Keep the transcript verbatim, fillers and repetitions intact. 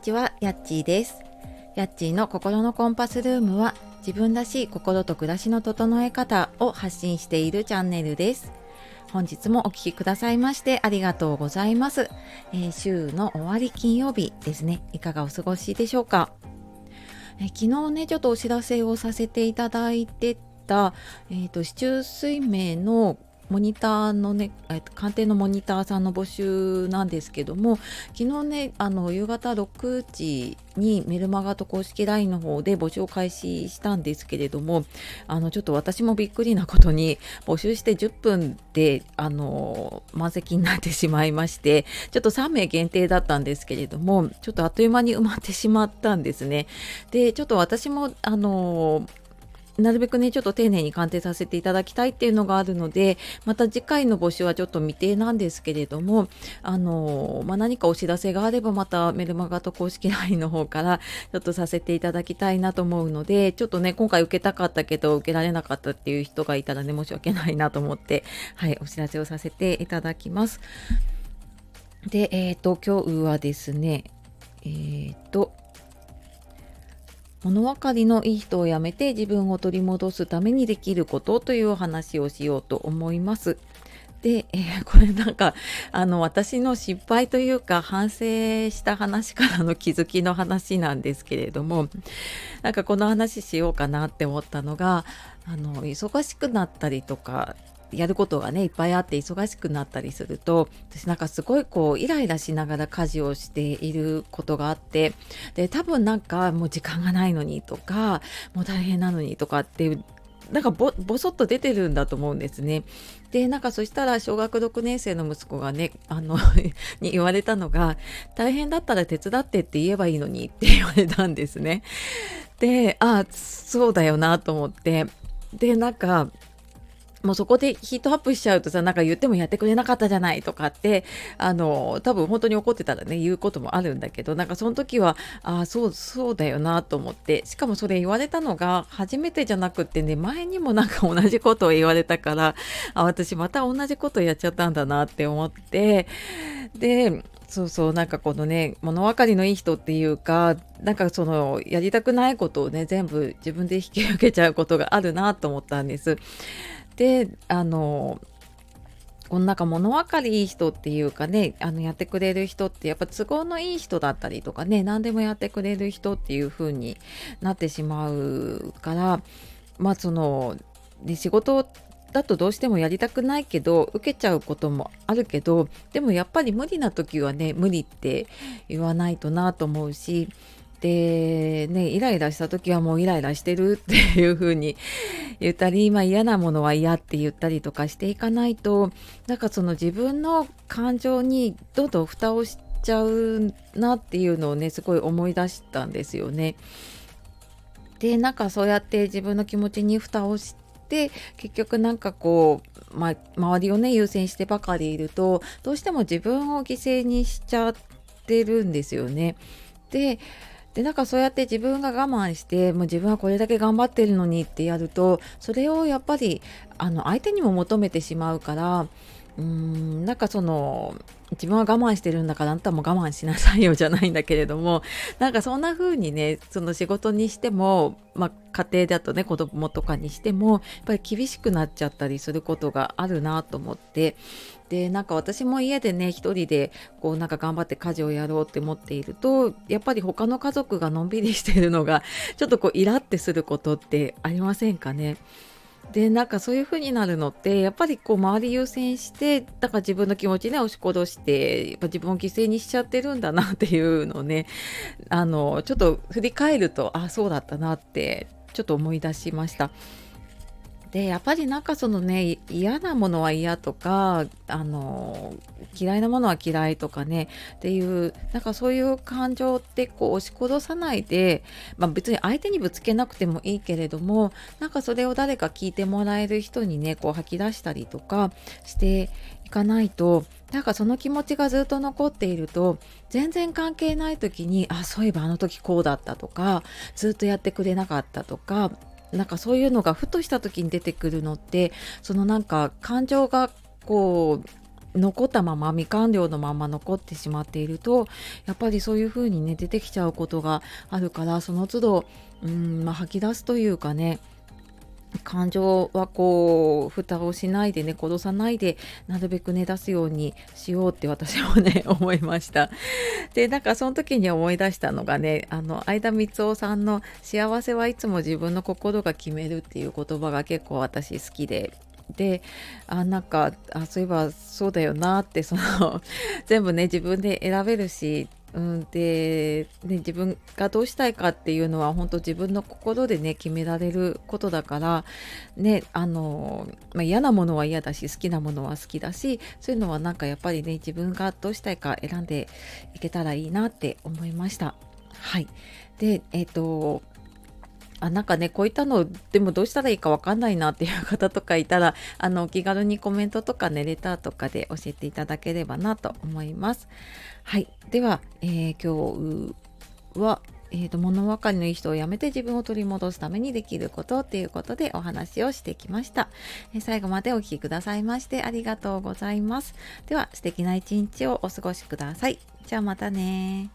ちは、やっちーです。やっちーの心のコンパスルームは、自分らしい心と暮らしの整え方を発信しているチャンネルです。本日もお聞きくださいましてありがとうございます。えー、週の終わり金曜日ですね。いかがお過ごしでしょうか。えー、昨日ねちょっとお知らせをさせていただいてた、えーと、市中水明のモニターのね、鑑定のモニターさんの募集なんですけども、昨日ねあの夕方ろくじにメルマガと公式 ライン の方で募集を開始したんですけれども、あのちょっと私もびっくりなことに募集してじゅっぷんであの満席になってしまいまして、ちょっとさん名限定だったんですけれども、ちょっとあっという間に埋まってしまったんですね。でちょっと私もあのなるべくねちょっと丁寧に鑑定させていただきたいっていうのがあるので、また次回の募集はちょっと未定なんですけれども、あの、まあ、何かお知らせがあればまたメルマガと公式 ライン の方からちょっとさせていただきたいなと思うので、ちょっとね今回受けたかったけど受けられなかったっていう人がいたらね申し訳ないなと思って、はい、お知らせをさせていただきます。で、えーと今日はですねえーと物分かりのいい人をやめて自分を取り戻すためにできることというお話をしようと思います。で、えー、これなんかあの私の失敗というか反省した話からの気づきの話なんですけれども、なんかこの話しようかなって思ったのが、あの忙しくなったりとかやることがねいっぱいあって忙しくなったりすると、私なんかすごいこうイライラしながら家事をしていることがあって、で多分なんかもう時間がないのにとかもう大変なのにとかってなんか ぼ, ぼそっと出てるんだと思うんですね。でなんかそしたら小学ろくねん生の息子がねあのに言われたのが、大変だったら手伝ってって言えばいいのにって言われたんですね。であそうだよなと思って、でなんかもうそこでヒートアップしちゃうとさ、なんか言ってもやってくれなかったじゃないとかってあの多分本当に怒ってたらね言うこともあるんだけど、なんかその時はあそうそうだよなと思って、しかもそれ言われたのが初めてじゃなくってね、前にもなんか同じことを言われたから、あ私また同じことやっちゃったんだなって思って、でそうそうなんかこのね物分かりのいい人っていうか、なんかそのやりたくないことをね全部自分で引き受けちゃうことがあるなと思ったんです。であのこのなんか物分かりいい人っていうかね、あのやってくれる人ってやっぱ都合のいい人だったりとかね、何でもやってくれる人っていう風になってしまうから、まあその、ね、仕事だとどうしてもやりたくないけど受けちゃうこともあるけど、でもやっぱり無理な時はね無理って言わないとなと思うし、でねイライラした時はもうイライラしてるっていう風に言ったり、今嫌なものは嫌って言ったりとかしていかないと、なんかその自分の感情にどんどん蓋をしちゃうなっていうのをねすごい思い出したんですよね。でなんかそうやって自分の気持ちに蓋をして結局なんかこう、ま、周りをね優先してばかりいると、どうしても自分を犠牲にしちゃってるんですよね。ででなんかそうやって自分が我慢してもう自分はこれだけ頑張ってるのにってやると、それをやっぱりあの相手にも求めてしまうから、うーんなんかその自分は我慢してるんだからあんたも我慢しなさいよじゃないんだけれども、なんかそんな風にねその仕事にしても、まあ、家庭だとね子供とかにしてもやっぱり厳しくなっちゃったりすることがあるなと思って、でなんか私も家でね一人でこうなんか頑張って家事をやろうって思っていると、やっぱり他の家族がのんびりしているのがちょっとこうイラってすることってありませんかね。でなんかそういう風になるのってやっぱりこう周り優先して、だから自分の気持ちね押し殺してやっぱ自分を犠牲にしちゃってるんだなっていうのをねあのちょっと振り返るとあそうだったなってちょっと思い出しました。でやっぱりなんかそのね嫌なものは嫌とかあの嫌いなものは嫌いとかねっていうなんかそういう感情ってこう押し殺さないで、まあ、別に相手にぶつけなくてもいいけれども、なんかそれを誰か聞いてもらえる人にねこう吐き出したりとかしていかないと、なんかその気持ちがずっと残っていると全然関係ない時にあそういえばあの時こうだったとかずっとやってくれなかったとか、なんかそういうのがふとした時に出てくるのって、そのなんか感情がこう残ったまま未完了のまま残ってしまっていると、やっぱりそういう風にね出てきちゃうことがあるから、その都度うん、まあ、吐き出すというかね、感情はこう蓋をしないでね、殺さないでなるべくね出すようにしようって私もね思いました。でなんかその時に思い出したのがね、あの相田みつをさんの幸せはいつも自分の心が決めるっていう言葉が結構私好きで、であなんかあそういえばそうだよなって、その全部ね自分で選べるし、うん、でね、自分がどうしたいかっていうのは本当自分の心でね決められることだから、ねあのまあ、嫌なものは嫌だし好きなものは好きだし、そういうのはなんかやっぱりね自分がどうしたいか選んでいけたらいいなって思いました。はい、でえっとあなんかねこういったのでもどうしたらいいかわかんないなっていう方とかいたら、あの気軽にコメントとかねレターとかで教えていただければなと思います。はい、では、えー、今日は、えー、と物分かりのいい人をやめて自分を取り戻すためにできることということでお話をしてきました。えー、最後までお聞きくださいましてありがとうございます。では素敵な一日をお過ごしください。じゃあまたね。